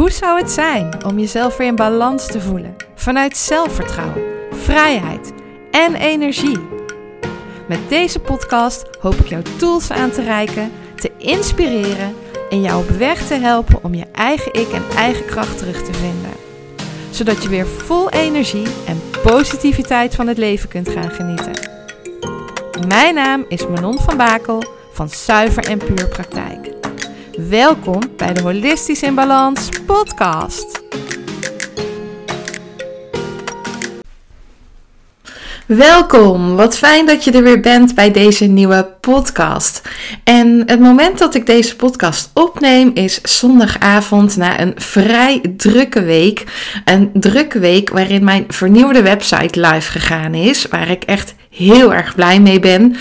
Hoe zou het zijn om jezelf weer in balans te voelen? Vanuit zelfvertrouwen, vrijheid en energie. Met deze podcast hoop ik jouw tools aan te reiken, te inspireren en jou op weg te helpen om je eigen ik en eigen kracht terug te vinden. Zodat je weer vol energie en positiviteit van het leven kunt gaan genieten. Mijn naam is Manon van Bakel van Zuiver en Puur Praktijk. Welkom bij de Holistisch in Balans podcast. Welkom, wat fijn dat je er weer bent bij deze nieuwe podcast. En het moment dat ik deze podcast opneem is zondagavond na een vrij drukke week. Een drukke week waarin mijn vernieuwde website live gegaan is, waar ik echt heel erg blij mee ben.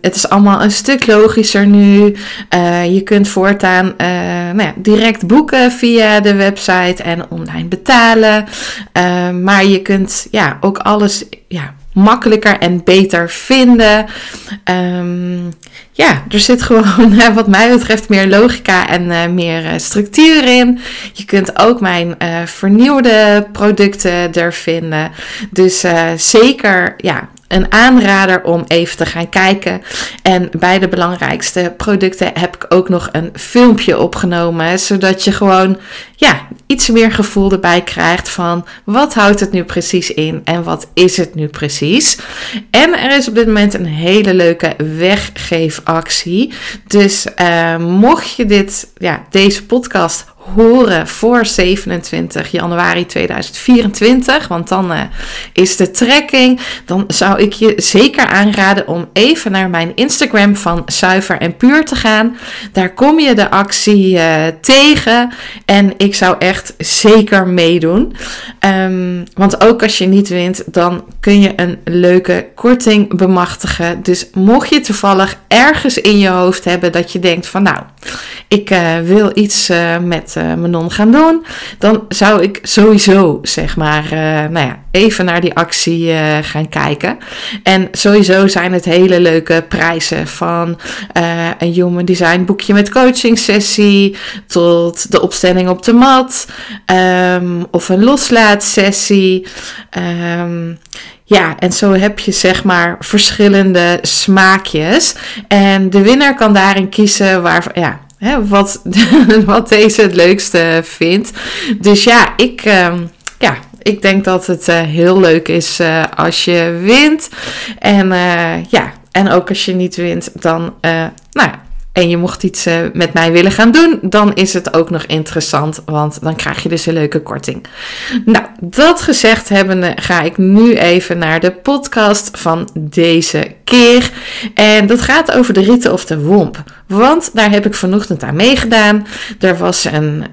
Het is allemaal een stuk logischer nu. Je kunt voortaan direct boeken via de website en online betalen. Maar je kunt ook alles makkelijker en beter vinden. Er zit gewoon wat mij betreft meer logica en meer structuur in. Je kunt ook mijn vernieuwde producten er vinden. Dus zeker een aanrader om even te gaan kijken. En bij de belangrijkste producten heb ik ook nog een filmpje opgenomen. Zodat je gewoon iets meer gevoel erbij krijgt van wat houdt het nu precies in en wat is het nu precies. En er is op dit moment een hele leuke weggeefactie. Dus mocht je deze podcast horen voor 27 januari 2024, want dan is de trekking, dan zou ik je zeker aanraden om even naar mijn Instagram van Zuiver en Puur te gaan. Daar kom je de actie tegen en ik zou echt zeker meedoen. Want ook als je niet wint, dan kun je een leuke korting bemachtigen. Dus mocht je toevallig ergens in je hoofd hebben dat je denkt van ik wil iets met Manon gaan doen, dan zou ik sowieso even naar die actie gaan kijken. En sowieso zijn het hele leuke prijzen van een Human Design boekje met coaching sessie tot de opstelling op de mat of een loslaatsessie. En zo heb je verschillende smaakjes. En de winnaar kan daarin kiezen wat deze het leukste vindt. Dus ik denk dat het heel leuk is als je wint. En en ook als je niet wint, dan en je mocht iets met mij willen gaan doen, dan is het ook nog interessant, want dan krijg je dus een leuke korting. Nou, dat gezegd hebbende ga ik nu even naar de podcast van deze keer. En dat gaat over de rite of the womb, want daar heb ik vanochtend aan meegedaan. Er was een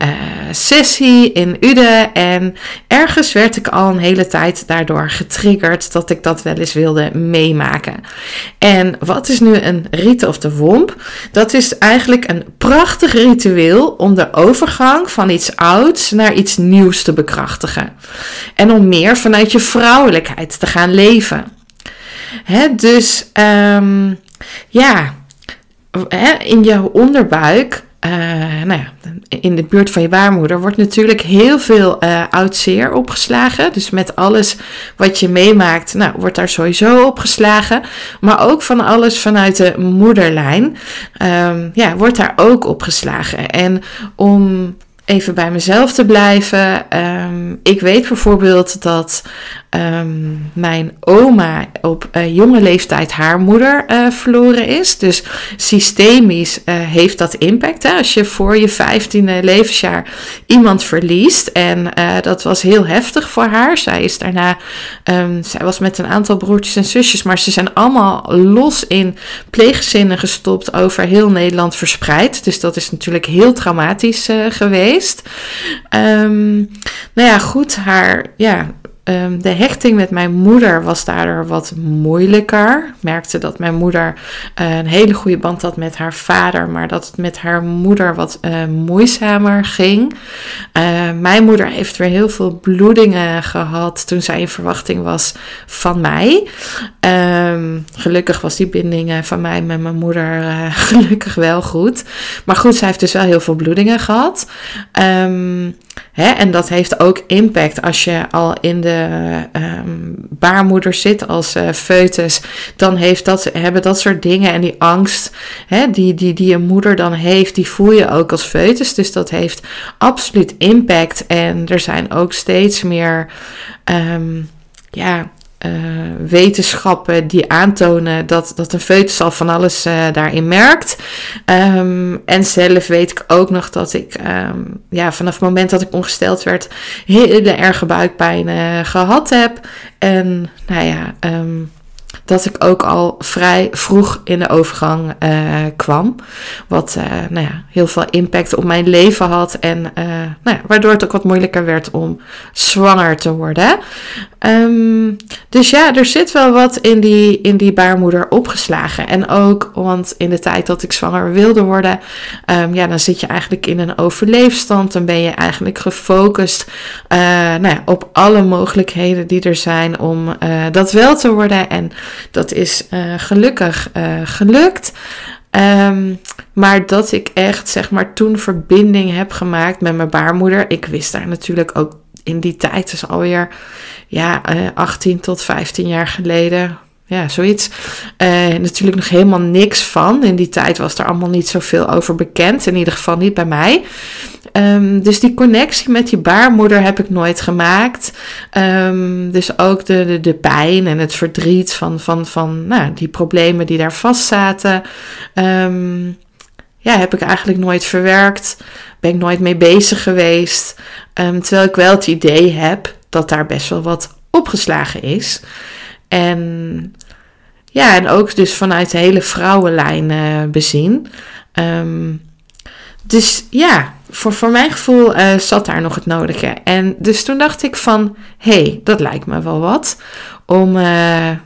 sessie in Uden en ergens werd ik al een hele tijd daardoor getriggerd dat ik dat wel eens wilde meemaken. En wat is nu een rite of the womb? Dat is eigenlijk een prachtig ritueel om de overgang van iets ouds naar iets nieuws te bekrachtigen. En om meer vanuit je vrouwelijkheid te gaan leven. In je onderbuik, in de buurt van je baarmoeder, wordt natuurlijk heel veel oud zeer opgeslagen. Dus met alles wat je meemaakt, wordt daar sowieso opgeslagen. Maar ook van alles vanuit de moederlijn, wordt daar ook opgeslagen. En om even bij mezelf te blijven, ik weet bijvoorbeeld dat mijn oma op jonge leeftijd haar moeder verloren is. Dus systemisch heeft dat impact. Hè? Als je voor je 15e levensjaar iemand verliest. En dat was heel heftig voor haar. Zij is daarna, zij was met een aantal broertjes en zusjes. Maar ze zijn allemaal los in pleeggezinnen gestopt, over heel Nederland verspreid. Dus dat is natuurlijk heel traumatisch geweest. Haar De hechting met mijn moeder was daardoor wat moeilijker. Ik merkte dat mijn moeder een hele goede band had met haar vader, maar dat het met haar moeder wat moeizamer ging. Mijn moeder heeft weer heel veel bloedingen gehad toen zij in verwachting was van mij. Gelukkig was die binding van mij met mijn moeder gelukkig wel goed. Maar goed, zij heeft dus wel heel veel bloedingen gehad. En dat heeft ook impact als je al in de baarmoeder zit als foetus. Dan hebben dat soort dingen en die angst die een moeder dan heeft, die voel je ook als foetus. Dus dat heeft absoluut impact. En er zijn ook steeds meer wetenschappen die aantonen dat een foetus al van alles daarin merkt. En zelf weet ik ook nog dat ik vanaf het moment dat ik ongesteld werd hele erge buikpijn gehad heb. En dat ik ook al vrij vroeg in de overgang kwam. Wat heel veel impact op mijn leven had. En waardoor het ook wat moeilijker werd om zwanger te worden. Dus ja, er zit wel wat in die baarmoeder opgeslagen. En ook, want in de tijd dat ik zwanger wilde worden. Dan zit je eigenlijk in een overleefstand. Dan ben je eigenlijk gefocust op alle mogelijkheden die er zijn om dat wel te worden. En dat is gelukkig gelukt. Maar dat ik echt toen verbinding heb gemaakt met mijn baarmoeder. Ik wist daar natuurlijk ook in die tijd, dus alweer 18 tot 15 jaar geleden. Ja, zoiets. Natuurlijk nog helemaal niks van. In die tijd was er allemaal niet zoveel over bekend. In ieder geval niet bij mij. Dus die connectie met die baarmoeder heb ik nooit gemaakt. Dus ook de pijn en het verdriet van die problemen die daar vast zaten. Heb ik eigenlijk nooit verwerkt. Ben ik nooit mee bezig geweest. Terwijl ik wel het idee heb dat daar best wel wat opgeslagen is. En ook dus vanuit de hele vrouwenlijn bezien. Dus ja, voor mijn gevoel zat daar nog het nodige. En dus toen dacht ik van, dat lijkt me wel wat. Om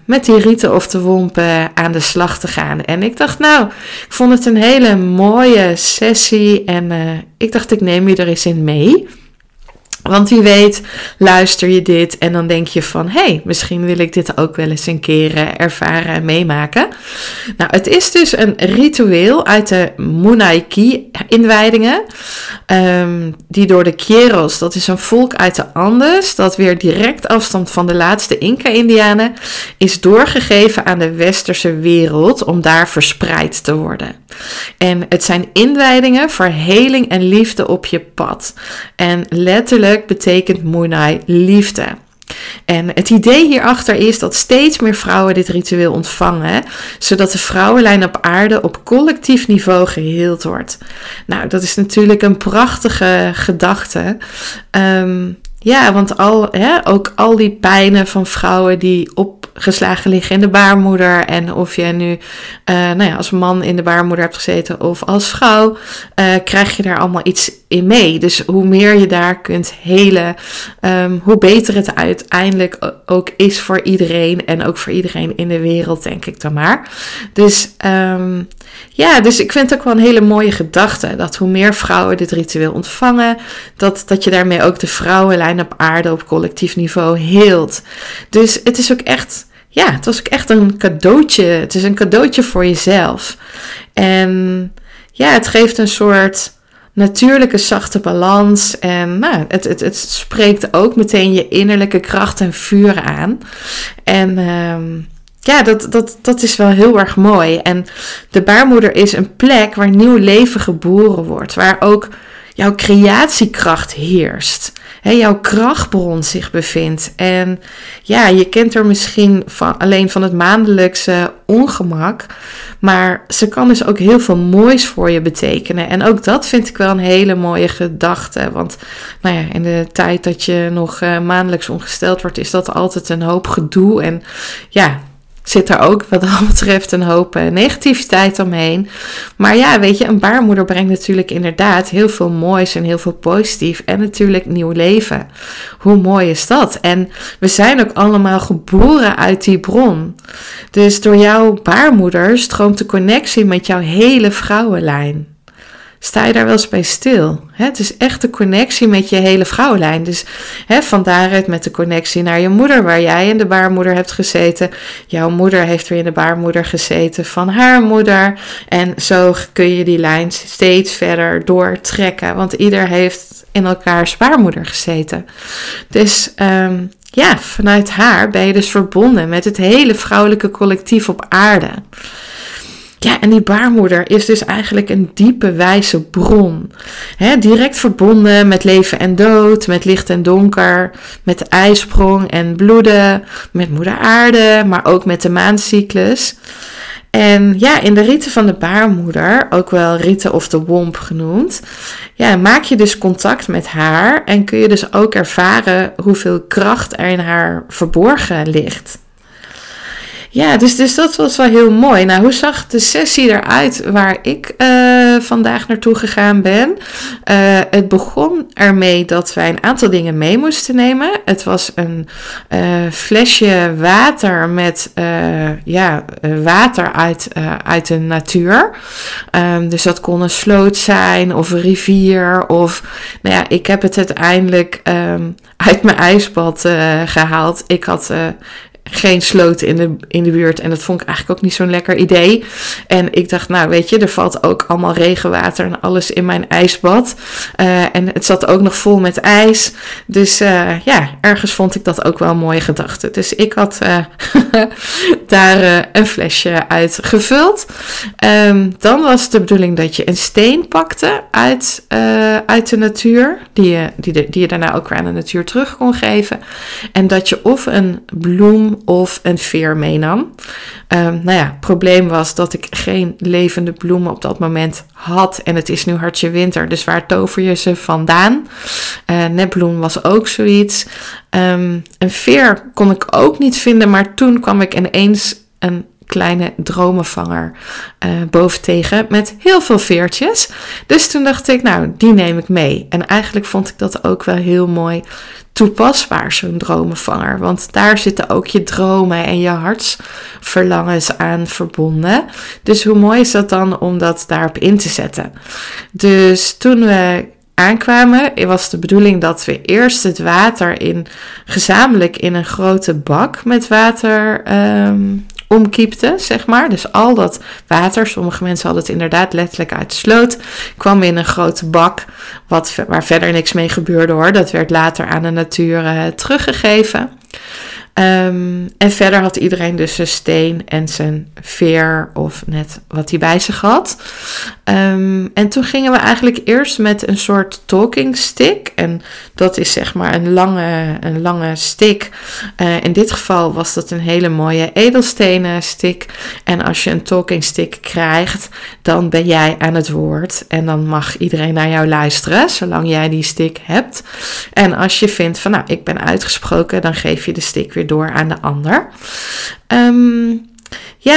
met die rite of the womb aan de slag te gaan. En ik dacht, ik vond het een hele mooie sessie. En ik dacht, ik neem je er eens in mee. Want wie weet, luister je dit en dan denk je van, misschien wil ik dit ook wel eens een keer ervaren en meemaken. Nou, het is dus een ritueel uit de Munay-Ki inwijdingen, die door de Kieros, dat is een volk uit de Andes, dat weer direct afstand van de laatste Inca-Indianen, is doorgegeven aan de westerse wereld om daar verspreid te worden. En het zijn inwijdingen voor heling en liefde op je pad. En letterlijk betekent Munay liefde. En het idee hierachter is dat steeds meer vrouwen dit ritueel ontvangen, zodat de vrouwenlijn op aarde op collectief niveau geheeld wordt. Nou, dat is natuurlijk een prachtige gedachte. Want ook al die pijnen van vrouwen die opgeslagen liggen in de baarmoeder. En of je nu als man in de baarmoeder hebt gezeten of als vrouw, krijg je daar allemaal iets in mee. Dus hoe meer je daar kunt helen, hoe beter het uiteindelijk ook is voor iedereen. En ook voor iedereen in de wereld, denk ik dan maar. Dus dus ik vind het ook wel een hele mooie gedachte. Dat hoe meer vrouwen dit ritueel ontvangen, dat je daarmee ook de vrouwenlijn op aarde op collectief niveau heelt. Dus het is ook echt, het was ook echt een cadeautje. Het is een cadeautje voor jezelf. En het geeft een soort natuurlijke zachte balans. En het spreekt ook meteen je innerlijke kracht en vuur aan. En dat is wel heel erg mooi. En de baarmoeder is een plek waar nieuw leven geboren wordt. Waar ook jouw creatiekracht heerst. Jouw krachtbron zich bevindt. En je kent er misschien alleen van het maandelijkse ongemak. Maar ze kan dus ook heel veel moois voor je betekenen. En ook dat vind ik wel een hele mooie gedachte. Want in de tijd dat je nog maandelijks ongesteld wordt, is dat altijd een hoop gedoe. En zit er ook wat dat betreft een hoop negativiteit omheen. Maar ja, weet je, een baarmoeder brengt natuurlijk inderdaad heel veel moois en heel veel positief. En natuurlijk nieuw leven. Hoe mooi is dat? En we zijn ook allemaal geboren uit die bron. Dus door jouw baarmoeder stroomt de connectie met jouw hele vrouwenlijn. Sta je daar wel eens bij stil? Het is echt de connectie met je hele vrouwenlijn. Dus van daaruit met de connectie naar je moeder, waar jij in de baarmoeder hebt gezeten. Jouw moeder heeft weer in de baarmoeder gezeten van haar moeder. En zo kun je die lijn steeds verder doortrekken. Want ieder heeft in elkaars baarmoeder gezeten. Dus ja, vanuit haar ben je dus verbonden met het hele vrouwelijke collectief op aarde. Ja, en die baarmoeder is dus eigenlijk een diepe wijze bron. Direct verbonden met leven en dood, met licht en donker, met de ijsprong en bloeden, met moeder aarde, maar ook met de maancyclus. En ja, in de rite van de baarmoeder, ook wel rite of the womb genoemd, ja, maak je dus contact met haar en kun je dus ook ervaren hoeveel kracht er in haar verborgen ligt. Ja, dus dat was wel heel mooi. Nou, hoe zag de sessie eruit waar ik vandaag naartoe gegaan ben? Het begon ermee dat wij een aantal dingen mee moesten nemen. Het was een flesje water met water uit de natuur. Dus dat kon een sloot zijn of een rivier. Of, nou ja, ik heb het uiteindelijk uit mijn ijsbad gehaald. Ik had geen sloot in de buurt. En dat vond ik eigenlijk ook niet zo'n lekker idee. En ik dacht, nou weet je, er valt ook allemaal regenwater en alles in mijn ijsbad. En het zat ook nog vol met ijs. Dus ergens vond ik dat ook wel een mooie gedachte. Dus ik had daar een flesje uit gevuld. Dan was het de bedoeling dat je een steen pakte uit de natuur. Die je daarna ook weer aan de natuur terug kon geven. En dat je of een bloem of een veer meenam. Het probleem was dat ik geen levende bloemen op dat moment had. En het is nu hartje winter, dus waar tover je ze vandaan? Nepbloem was ook zoiets. Een veer kon ik ook niet vinden, maar toen kwam ik ineens een kleine dromenvanger boven tegen met heel veel veertjes. Dus toen dacht ik, nou, die neem ik mee. En eigenlijk vond ik dat ook wel heel mooi toepasbaar, zo'n dromenvanger. Want daar zitten ook je dromen en je hartsverlangens aan verbonden. Dus hoe mooi is dat dan om dat daarop in te zetten? Dus toen we aankwamen, was de bedoeling dat we eerst het water gezamenlijk in een grote bak met water omkiepte, zeg maar. Dus al dat water, sommige mensen hadden het inderdaad letterlijk uit de sloot, kwam in een grote bak, waar verder niks mee gebeurde hoor. Dat werd later aan de natuur teruggegeven. En verder had iedereen dus zijn steen en zijn veer of net wat hij bij zich had. En toen gingen we eigenlijk eerst met een soort talking stick. En dat is zeg maar een lange stick. In dit geval was dat een hele mooie edelstenen stick. En als je een talking stick krijgt, dan ben jij aan het woord. En dan mag iedereen naar jou luisteren, zolang jij die stick hebt. En als je vindt van, nou, ik ben uitgesproken, dan geef je de stick weer door aan de ander.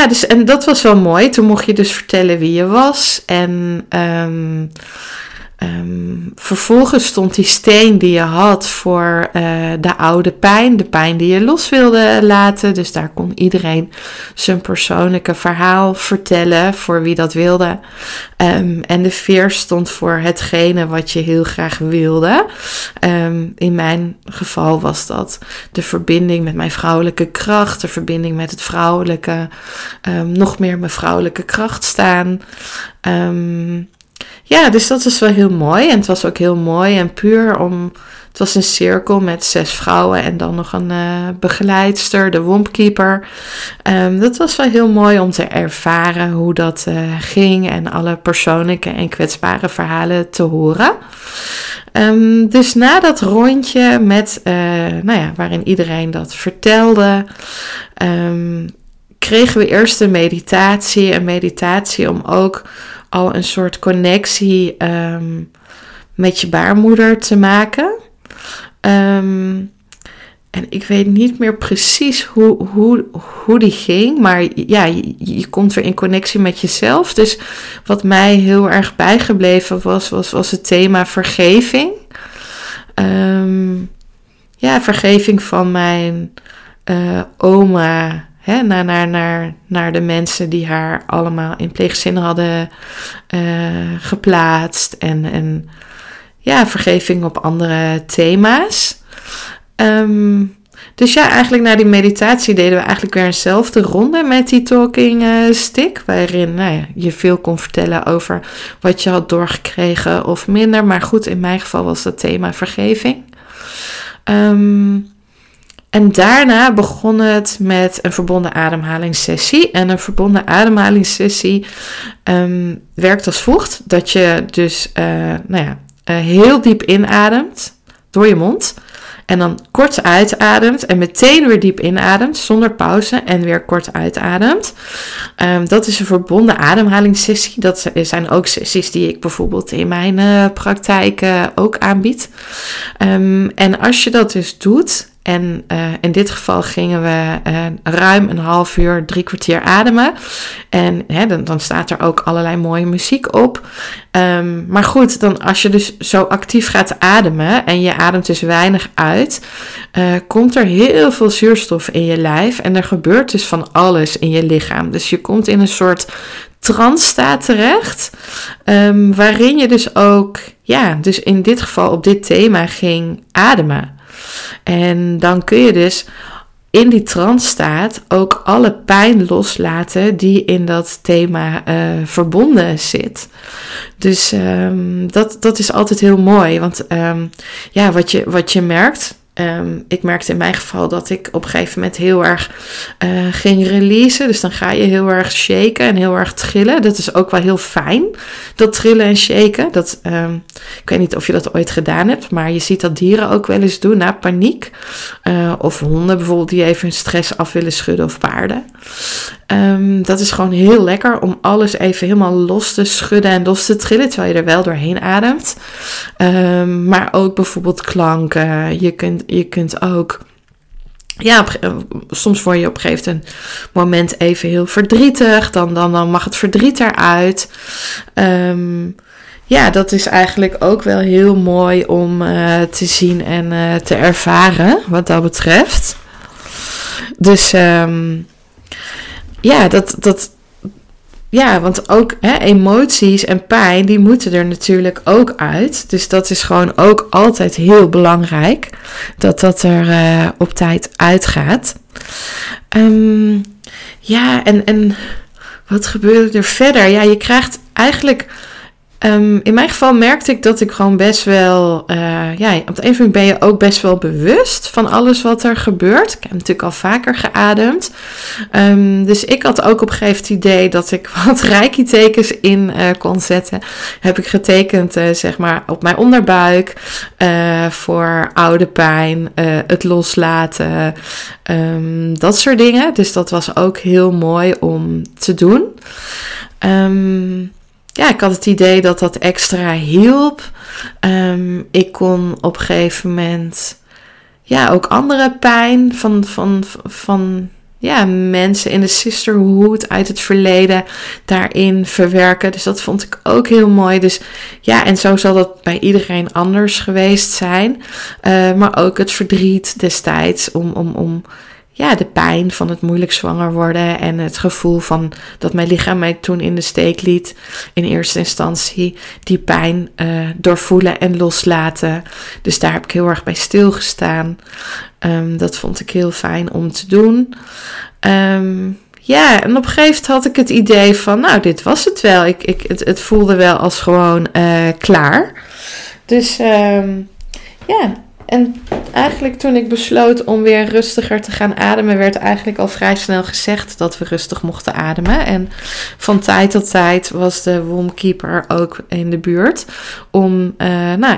Dus en dat was wel mooi. Toen mocht je dus vertellen wie je was. En vervolgens stond die steen die je had voor de oude pijn. De pijn die je los wilde laten. Dus daar kon iedereen zijn persoonlijke verhaal vertellen voor wie dat wilde. En de veer stond voor hetgene wat je heel graag wilde. In mijn geval was dat de verbinding met mijn vrouwelijke kracht. De verbinding met het vrouwelijke. Nog meer mijn vrouwelijke kracht staan. Dus dat was wel heel mooi. En het was ook heel mooi en puur het was een cirkel met 6 vrouwen en dan nog een begeleidster, de Wombkeeper. Dat was wel heel mooi om te ervaren hoe dat ging en alle persoonlijke en kwetsbare verhalen te horen. Dus na dat rondje met, waarin iedereen dat vertelde, kregen we eerst een meditatie om ook al een soort connectie met je baarmoeder te maken. En ik weet niet meer precies hoe die ging. Maar ja, je komt weer in connectie met jezelf. Dus wat mij heel erg bijgebleven was het thema vergeving. Vergeving van mijn oma. Hè, naar de mensen die haar allemaal in pleegzin hadden geplaatst. En vergeving op andere thema's. Dus ja, eigenlijk na die meditatie deden we eigenlijk weer eenzelfde ronde met die talking stick. Waarin je veel kon vertellen over wat je had doorgekregen of minder. Maar goed, in mijn geval was dat thema vergeving. En daarna begon het met een verbonden ademhalingssessie. En een verbonden ademhalingssessie werkt als volgt. Dat je dus heel diep inademt door je mond. En dan kort uitademt en meteen weer diep inademt zonder pauze en weer kort uitademt. Dat is een verbonden ademhalingssessie. Dat zijn ook sessies die ik bijvoorbeeld in mijn praktijk ook aanbied. En als je dat dus doet, en in dit geval gingen we ruim een half uur, 3 kwartier ademen. En dan staat er ook allerlei mooie muziek op. Maar goed, dan als je dus zo actief gaat ademen en je ademt dus weinig uit, komt er heel veel zuurstof in je lijf en er gebeurt dus van alles in je lichaam. Dus je komt in een soort trance staat terecht, waarin je dus ook, dus in dit geval op dit thema ging ademen. En dan kun je dus in die trance staat ook alle pijn loslaten die in dat thema verbonden zit. Dus dat is altijd heel mooi. Want wat je merkt... ik merkte in mijn geval dat ik op een gegeven moment heel erg ging releasen. Dus dan ga je heel erg shaken en heel erg trillen. Dat is ook wel heel fijn, dat trillen en shaken. Dat, ik weet niet of je dat ooit gedaan hebt, maar je ziet dat dieren ook wel eens doen na paniek. Of honden bijvoorbeeld die even hun stress af willen schudden of paarden. Dat is gewoon heel lekker om alles even helemaal los te schudden en los te trillen, terwijl je er wel doorheen ademt. Maar ook bijvoorbeeld klanken. Je kunt ook... soms word je op een gegeven moment even heel verdrietig. Dan mag het verdriet eruit. Dat is eigenlijk ook wel heel mooi om te zien en te ervaren wat dat betreft. Dus... want ook emoties en pijn, die moeten er natuurlijk ook uit. Dus dat is gewoon ook altijd heel belangrijk, dat er op tijd uitgaat. En wat gebeurde er verder? Ja, je krijgt eigenlijk... in mijn geval merkte ik dat ik gewoon best wel... op het ene punt ben je ook best wel bewust van alles wat er gebeurt. Ik heb natuurlijk al vaker geademd. Dus ik had ook op een gegeven moment het idee dat ik wat reiki-tekens in kon zetten. Heb ik getekend, op mijn onderbuik. Voor oude pijn, het loslaten. Dat soort dingen. Dus dat was ook heel mooi om te doen. Ik had het idee dat extra hielp. Ik kon op een gegeven moment ook andere pijn van mensen in de sisterhood uit het verleden daarin verwerken. Dus dat vond ik ook heel mooi. Dus en zo zal dat bij iedereen anders geweest zijn. Maar ook het verdriet destijds om de pijn van het moeilijk zwanger worden en het gevoel van dat mijn lichaam mij toen in de steek liet. In eerste instantie die pijn doorvoelen en loslaten. Dus daar heb ik heel erg bij stilgestaan. Dat vond ik heel fijn om te doen. En op een gegeven moment had ik het idee van, nou, dit was het wel. Het voelde wel als gewoon klaar. Dus en eigenlijk toen ik besloot om weer rustiger te gaan ademen, werd eigenlijk al vrij snel gezegd dat we rustig mochten ademen. En van tijd tot tijd was de Wombkeeper ook in de buurt om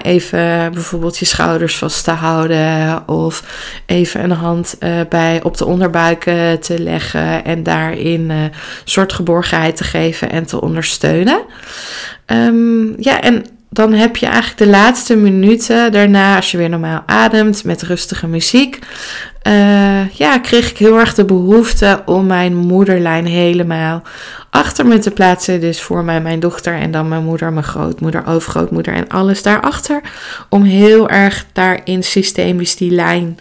even bijvoorbeeld je schouders vast te houden of even een hand op de onderbuik te leggen en daarin een soort geborgenheid te geven en te ondersteunen. En dan heb je eigenlijk de laatste minuten daarna, als je weer normaal ademt, met rustige muziek, kreeg ik heel erg de behoefte om mijn moederlijn helemaal achter me te plaatsen. Dus voor mij mijn dochter en dan mijn moeder, mijn grootmoeder, overgrootmoeder en alles daarachter. Om heel erg daarin systemisch die lijn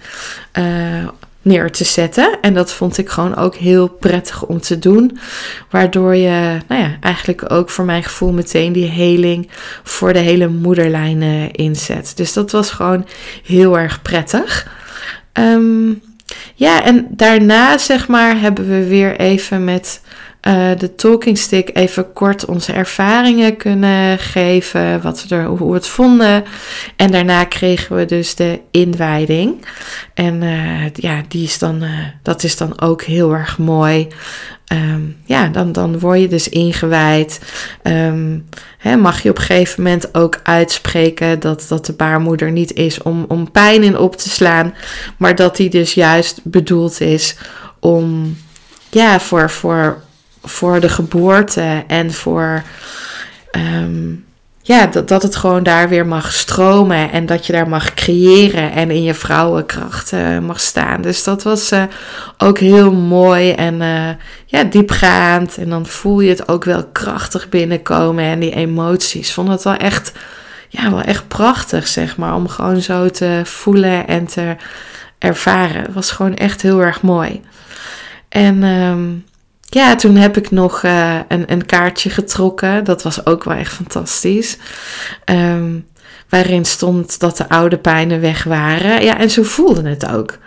neer te zetten. En dat vond ik gewoon ook heel prettig om te doen. Waardoor je eigenlijk ook voor mijn gevoel meteen die heling voor de hele moederlijn inzet. Dus dat was gewoon heel erg prettig. En daarna hebben we weer even met de talking stick even kort onze ervaringen kunnen geven, hoe we het vonden. En daarna kregen we dus de inwijding. En dat is dan ook heel erg mooi. Dan word je dus ingewijd. Mag je op een gegeven moment ook uitspreken dat de baarmoeder niet is om pijn in op te slaan. Maar dat die dus juist bedoeld is om voor de geboorte en voor dat het gewoon daar weer mag stromen en dat je daar mag creëren en in je vrouwenkracht mag staan. Dus dat was ook heel mooi en diepgaand. En dan voel je het ook wel krachtig binnenkomen en die emoties. Vond het wel echt, wel echt prachtig om gewoon zo te voelen en te ervaren. Het was gewoon echt heel erg mooi. En toen heb ik nog een kaartje getrokken. Dat was ook wel echt fantastisch. Waarin stond dat de oude pijnen weg waren. Ja, en zo voelde het ook.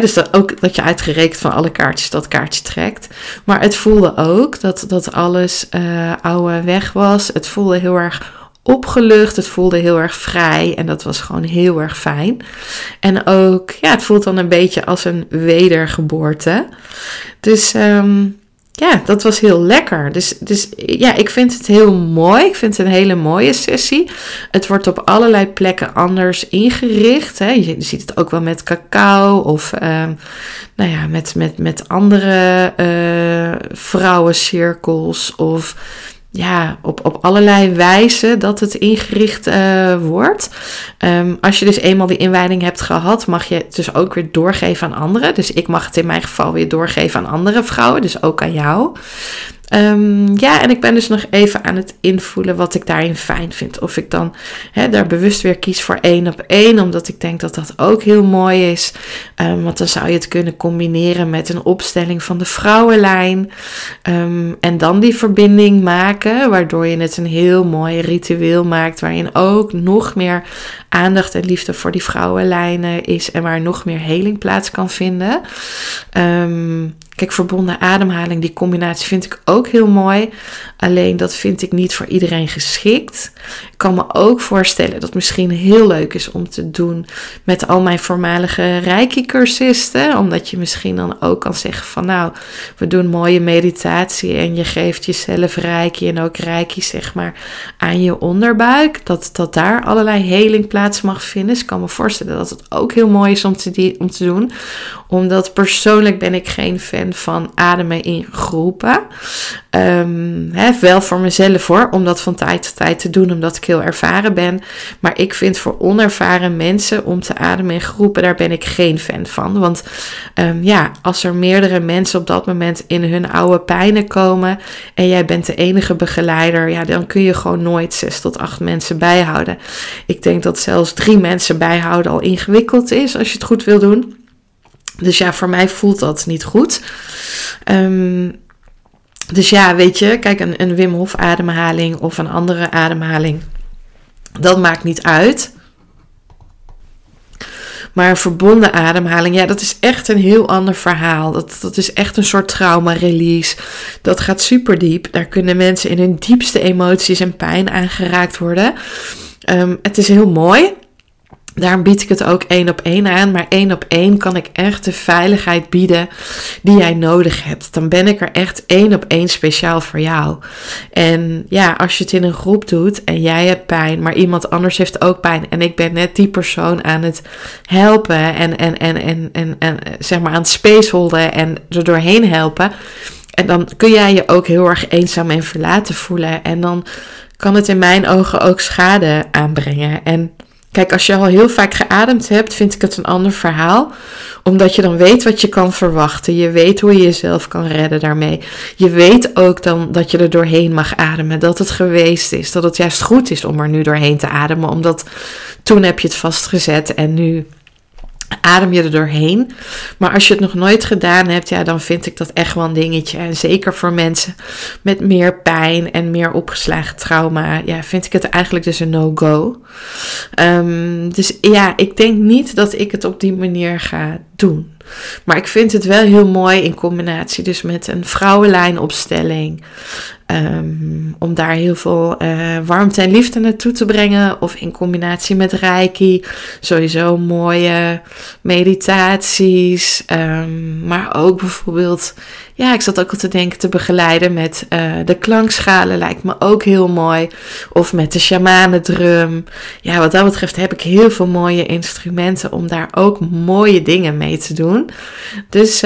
Dus dat je uitgerekend van alle kaartjes dat kaartje trekt. Maar het voelde ook dat alles oude weg was. Het voelde heel erg opgelucht, het voelde heel erg vrij en dat was gewoon heel erg fijn. En ook, het voelt dan een beetje als een wedergeboorte. Dus dat was heel lekker. Dus ik vind het heel mooi. Ik vind het een hele mooie sessie. Het wordt op allerlei plekken anders ingericht. Hè. Je ziet het ook wel met cacao of met andere vrouwencirkels of op allerlei wijzen dat het ingericht wordt. Als je dus eenmaal die inwijding hebt gehad, mag je het dus ook weer doorgeven aan anderen. Dus ik mag het in mijn geval weer doorgeven aan andere vrouwen, dus ook aan jou. En ik ben dus nog even aan het invoelen wat ik daarin fijn vind. Of ik dan daar bewust weer kies voor 1-op-1, omdat ik denk dat dat ook heel mooi is. Want dan zou je het kunnen combineren met een opstelling van de vrouwenlijn. En dan die verbinding maken, waardoor je het een heel mooi ritueel maakt, waarin ook nog meer aandacht en liefde voor die vrouwenlijnen is en waar nog meer heling plaats kan vinden. Kijk, verbonden ademhaling, die combinatie vind ik ook heel mooi. Alleen dat vind ik niet voor iedereen geschikt. Ik kan me ook voorstellen dat het misschien heel leuk is om te doen met al mijn voormalige reiki-cursisten. Omdat je misschien dan ook kan zeggen van we doen mooie meditatie en je geeft jezelf reiki en ook reiki aan je onderbuik. Dat daar allerlei heling plaats mag vinden. Dus ik kan me voorstellen dat het ook heel mooi is om te doen. Omdat persoonlijk ben ik geen fan van ademen in groepen. Wel voor mezelf hoor, om dat van tijd tot tijd te doen, omdat ik heel ervaren ben. Maar ik vind voor onervaren mensen om te ademen in groepen, daar ben ik geen fan van. Want als er meerdere mensen op dat moment in hun oude pijnen komen en jij bent de enige begeleider, dan kun je gewoon nooit 6 tot 8 mensen bijhouden. Ik denk dat zelfs 3 mensen bijhouden al ingewikkeld is als je het goed wil doen. Dus voor mij voelt dat niet goed. Weet je, kijk, een Wim Hof ademhaling of een andere ademhaling, dat maakt niet uit. Maar een verbonden ademhaling, dat is echt een heel ander verhaal. Dat is echt een soort trauma-release. Dat gaat super diep. Daar kunnen mensen in hun diepste emoties en pijn aangeraakt worden. Het is heel mooi. Daarom bied ik het ook 1-op-1 aan, maar 1-op-1 kan ik echt de veiligheid bieden die jij nodig hebt. Dan ben ik er echt 1-op-1 speciaal voor jou. En als je het in een groep doet en jij hebt pijn, maar iemand anders heeft ook pijn en ik ben net die persoon aan het helpen en aan het spaceholden en er doorheen helpen. En dan kun jij je ook heel erg eenzaam en verlaten voelen en dan kan het in mijn ogen ook schade aanbrengen en Kijk, als je al heel vaak geademd hebt, vind ik het een ander verhaal. Omdat je dan weet wat je kan verwachten. Je weet hoe je jezelf kan redden daarmee. Je weet ook dan dat je er doorheen mag ademen. Dat het geweest is. Dat het juist goed is om er nu doorheen te ademen. Omdat toen heb je het vastgezet en nu adem je er doorheen. Maar als je het nog nooit gedaan hebt, ja, dan vind ik dat echt wel een dingetje. En zeker voor mensen met meer pijn en meer opgeslagen trauma, ja, vind ik het eigenlijk dus een no-go. Dus ja, ik denk niet dat ik het op die manier ga doen. Maar ik vind het wel heel mooi in combinatie dus met een vrouwenlijnopstelling. Om daar heel veel warmte en liefde naartoe te brengen. Of in combinatie met reiki. Sowieso mooie meditaties. Maar ook bijvoorbeeld, ja, ik zat ook al te denken te begeleiden met de klankschalen. Lijkt me ook heel mooi. Of met de shamanendrum. Ja, wat dat betreft heb ik heel veel mooie instrumenten om daar ook mooie dingen mee te doen. Dus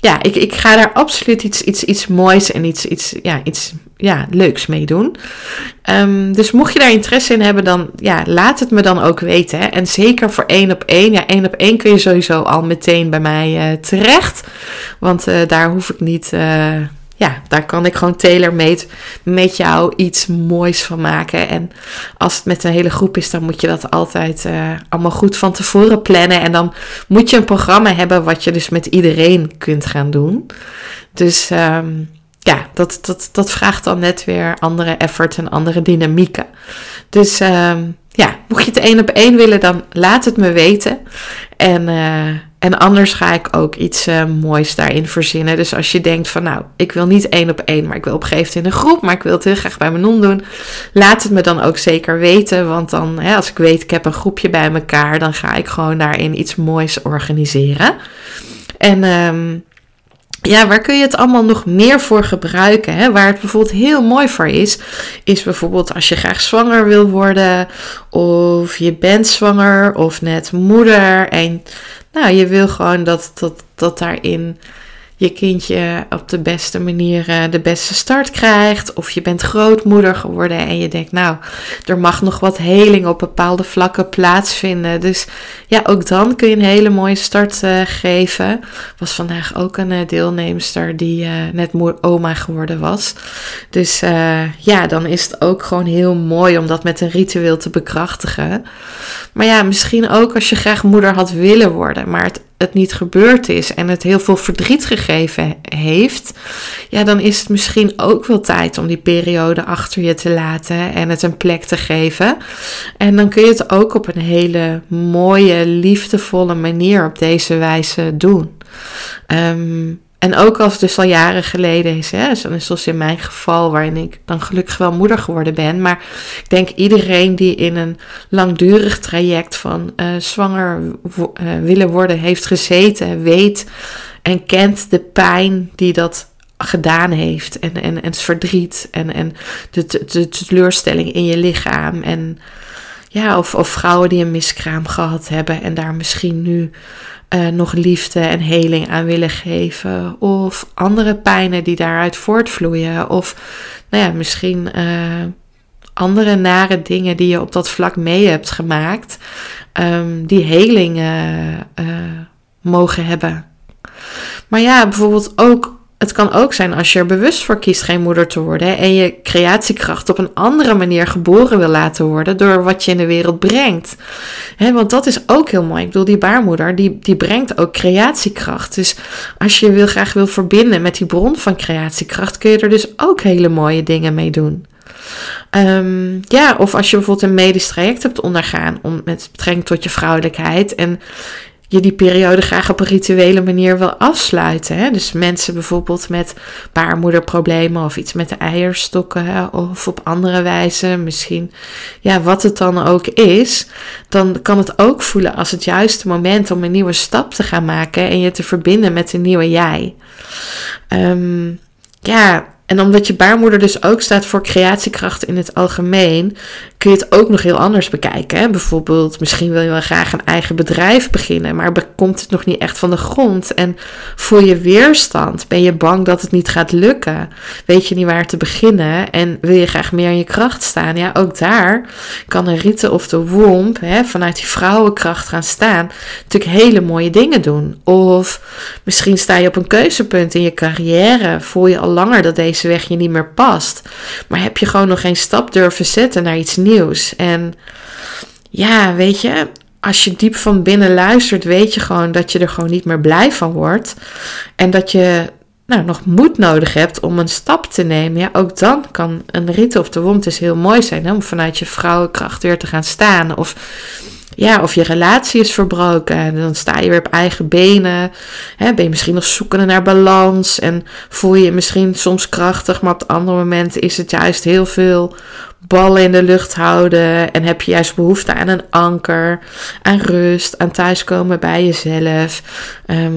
ja, ik ga daar absoluut iets moois en iets leuks mee doen. Dus mocht je daar interesse in hebben, dan ja, laat het me dan ook weten. Hè. En zeker voor 1-op-1. Ja, 1-op-1 kun je sowieso al meteen bij mij terecht. Want daar hoef ik niet... Ja, daar kan ik gewoon tailor-made met jou iets moois van maken. En als het met een hele groep is, dan moet je dat altijd allemaal goed van tevoren plannen. En dan moet je een programma hebben wat je dus met iedereen kunt gaan doen. Dus ja, dat vraagt dan net weer andere effort en andere dynamieken. Dus ja, mocht je het 1-op-1 willen, dan laat het me weten. En anders ga ik ook iets moois daarin verzinnen. Dus als je denkt van nou, ik wil niet 1-op-1, maar ik wil op een gegeven moment in een groep. Maar ik wil het heel graag bij Manon doen. Laat het me dan ook zeker weten. Want dan, hè, als ik weet, ik heb een groepje bij elkaar. Dan ga ik gewoon daarin iets moois organiseren. En ja, waar kun je het allemaal nog meer voor gebruiken? Hè? Waar het bijvoorbeeld heel mooi voor is bijvoorbeeld als je graag zwanger wil worden. Of je bent zwanger of net moeder. En nou, je wil gewoon dat daarin je kindje op de beste manier de beste start krijgt. Of je bent grootmoeder geworden en je denkt, nou, er mag nog wat heling op bepaalde vlakken plaatsvinden. Dus ja, ook dan kun je een hele mooie start geven. Er was vandaag ook een deelnemster die net oma geworden was. Dus ja, dan is het ook gewoon heel mooi om dat met een ritueel te bekrachtigen. Maar ja, misschien ook als je graag moeder had willen worden, maar het niet gebeurd is en het heel veel verdriet gegeven heeft, ja, dan is het misschien ook wel tijd om die periode achter je te laten en het een plek te geven. En dan kun je het ook op een hele mooie, liefdevolle manier op deze wijze doen. En ook als het dus al jaren geleden is, hè, zoals in mijn geval, waarin ik dan gelukkig wel moeder geworden ben. Maar ik denk iedereen die in een langdurig traject van zwanger willen worden heeft gezeten, weet en kent de pijn die dat gedaan heeft. En het verdriet en de teleurstelling in je lichaam. En ja, of vrouwen die een miskraam gehad hebben en daar misschien nu nog liefde en heling aan willen geven. Of andere pijnen die daaruit voortvloeien. Of nou ja, misschien andere nare dingen die je op dat vlak mee hebt gemaakt. Die heling mogen hebben. Maar ja, bijvoorbeeld ook. Het kan ook zijn als je er bewust voor kiest geen moeder te worden en je creatiekracht op een andere manier geboren wil laten worden door wat je in de wereld brengt. Hè, want dat is ook heel mooi. Ik bedoel, die baarmoeder, die brengt ook creatiekracht. Dus als je graag wil verbinden met die bron van creatiekracht, kun je er dus ook hele mooie dingen mee doen. Ja, of als je bijvoorbeeld een medisch traject hebt ondergaan met betrekking tot je vrouwelijkheid en je die periode graag op een rituele manier wil afsluiten. Hè? Dus mensen bijvoorbeeld met baarmoederproblemen of iets met de eierstokken, hè? Of op andere wijze misschien, ja, wat het dan ook is, dan kan het ook voelen als het juiste moment om een nieuwe stap te gaan maken en je te verbinden met een nieuwe jij. Ja, En omdat je baarmoeder dus ook staat voor creatiekracht in het algemeen, kun je het ook nog heel anders bekijken. Hè? Bijvoorbeeld, misschien wil je wel graag een eigen bedrijf beginnen, maar komt het nog niet echt van de grond? En voel je weerstand? Ben je bang dat het niet gaat lukken? Weet je niet waar te beginnen? En wil je graag meer in je kracht staan? Ja, ook daar kan een rite of the womb, hè, vanuit die vrouwenkracht gaan staan, natuurlijk hele mooie dingen doen. Of misschien sta je op een keuzepunt in je carrière, voel je al langer dat deze weg je niet meer past, maar heb je gewoon nog geen stap durven zetten naar iets nieuws. En ja, weet je, als je diep van binnen luistert, weet je gewoon dat je er gewoon niet meer blij van wordt en dat je nog moed nodig hebt om een stap te nemen. Ja, ook dan kan een rite of the womb dus heel mooi zijn, hè, om vanuit je vrouwenkracht weer te gaan staan. Of ja, of je relatie is verbroken en dan sta je weer op eigen benen. Hè, ben je misschien nog zoekende naar balans en voel je je misschien soms krachtig, maar op het andere moment is het juist heel veel ballen in de lucht houden en heb je juist behoefte aan een anker, aan rust, aan thuiskomen bij jezelf.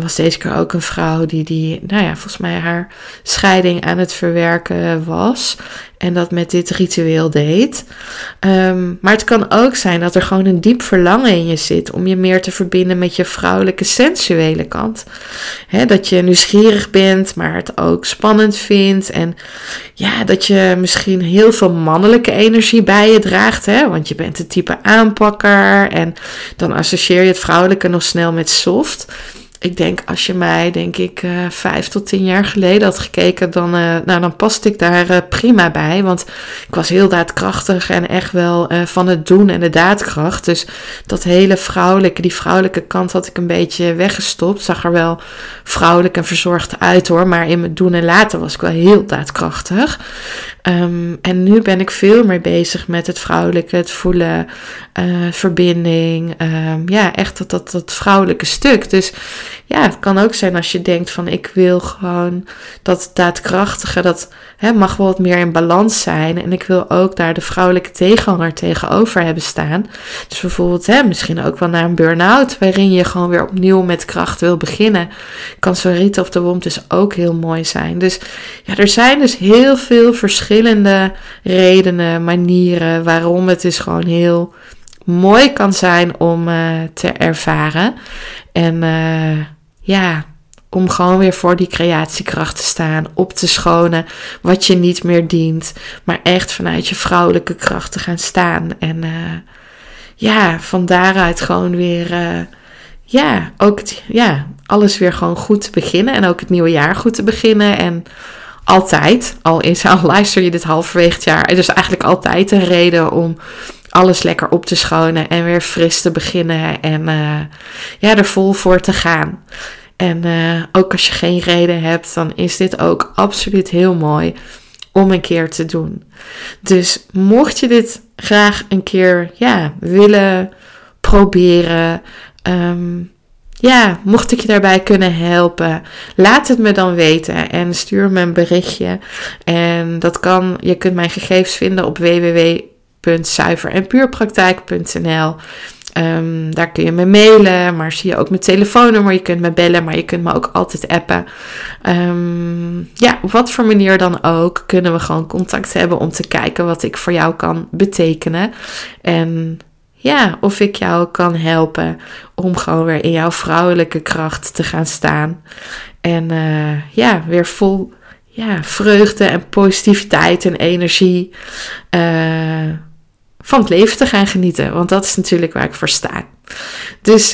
Was deze keer ook een vrouw die volgens mij haar scheiding aan het verwerken was en dat met dit ritueel deed. Maar het kan ook zijn dat er gewoon een diep verlangen in je zit om je meer te verbinden met je vrouwelijke sensuele kant. Hè, dat je nieuwsgierig bent, maar het ook spannend vindt en ja, dat je misschien heel veel mannelijke energie bij je draagt, hè? Want je bent het type aanpakker en dan associeer je het vrouwelijke nog snel met soft. Ik denk, als je mij, 5 tot 10 jaar geleden had gekeken, dan paste ik daar prima bij. Want ik was heel daadkrachtig en echt wel van het doen en de daadkracht. Dus dat hele vrouwelijke, die vrouwelijke kant had ik een beetje weggestopt. Zag er wel vrouwelijk en verzorgd uit hoor, maar in mijn doen en laten was ik wel heel daadkrachtig. En nu ben ik veel meer bezig met het vrouwelijke, het voelen, verbinding. Echt dat vrouwelijke stuk. Dus ja, het kan ook zijn als je denkt van ik wil gewoon dat daadkrachtige, dat mag wel wat meer in balans zijn. En ik wil ook daar de vrouwelijke tegenhanger tegenover hebben staan. Dus bijvoorbeeld misschien ook wel naar een burn-out waarin je gewoon weer opnieuw met kracht wil beginnen. Kan zo'n rite of the womb dus ook heel mooi zijn. Dus ja, er zijn dus heel veel verschillende redenen, manieren waarom het dus gewoon heel mooi kan zijn om te ervaren. En om gewoon weer voor die creatiekracht te staan, op te schonen wat je niet meer dient, maar echt vanuit je vrouwelijke kracht te gaan staan. En van daaruit gewoon weer alles weer gewoon goed te beginnen en ook het nieuwe jaar goed te beginnen. En altijd, al luister je dit halverwege het jaar, het is eigenlijk altijd een reden om alles lekker op te schonen en weer fris te beginnen en er vol voor te gaan. En ook als je geen reden hebt, dan is dit ook absoluut heel mooi om een keer te doen. Dus mocht je dit graag een keer willen proberen, mocht ik je daarbij kunnen helpen, laat het me dan weten en stuur me een berichtje. En dat kan, je kunt mijn gegevens vinden op www.zuiverenpuurpraktijk.nl. Daar kun je me mailen, maar zie je ook mijn telefoonnummer. Je kunt me bellen, maar je kunt me ook altijd appen. Op wat voor manier dan ook kunnen we gewoon contact hebben om te kijken wat ik voor jou kan betekenen. En ja, of ik jou kan helpen om gewoon weer in jouw vrouwelijke kracht te gaan staan. En weer vol vreugde en positiviteit en energie van het leven te gaan genieten. Want dat is natuurlijk waar ik voor sta. Dus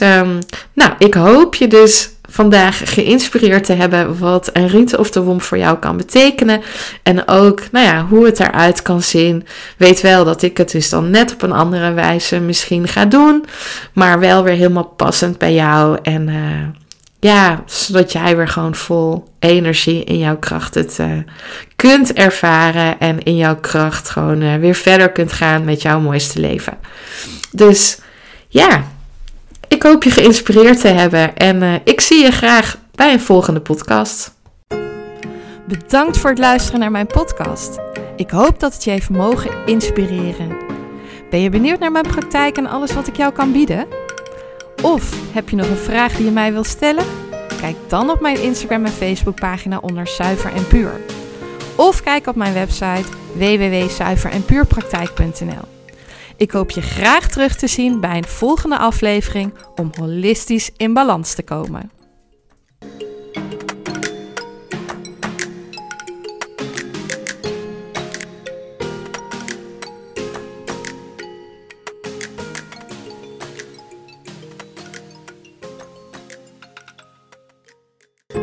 ik hoop je dus vandaag geïnspireerd te hebben wat een rite of the womb voor jou kan betekenen. En ook, hoe het eruit kan zien. Weet wel dat ik het dus dan net op een andere wijze misschien ga doen. Maar wel weer helemaal passend bij jou. En zodat jij weer gewoon vol energie in jouw kracht het kunt ervaren. En in jouw kracht gewoon weer verder kunt gaan met jouw mooiste leven. Dus ja, ik hoop je geïnspireerd te hebben. En ik zie je graag bij een volgende podcast. Bedankt voor het luisteren naar mijn podcast. Ik hoop dat het je heeft mogen inspireren. Ben je benieuwd naar mijn praktijk en alles wat ik jou kan bieden? Of heb je nog een vraag die je mij wilt stellen? Kijk dan op mijn Instagram en Facebookpagina onder Zuiver en Puur. of kijk op mijn website www.zuiverenpuurpraktijk.nl. Ik hoop je graag terug te zien bij een volgende aflevering om holistisch in balans te komen.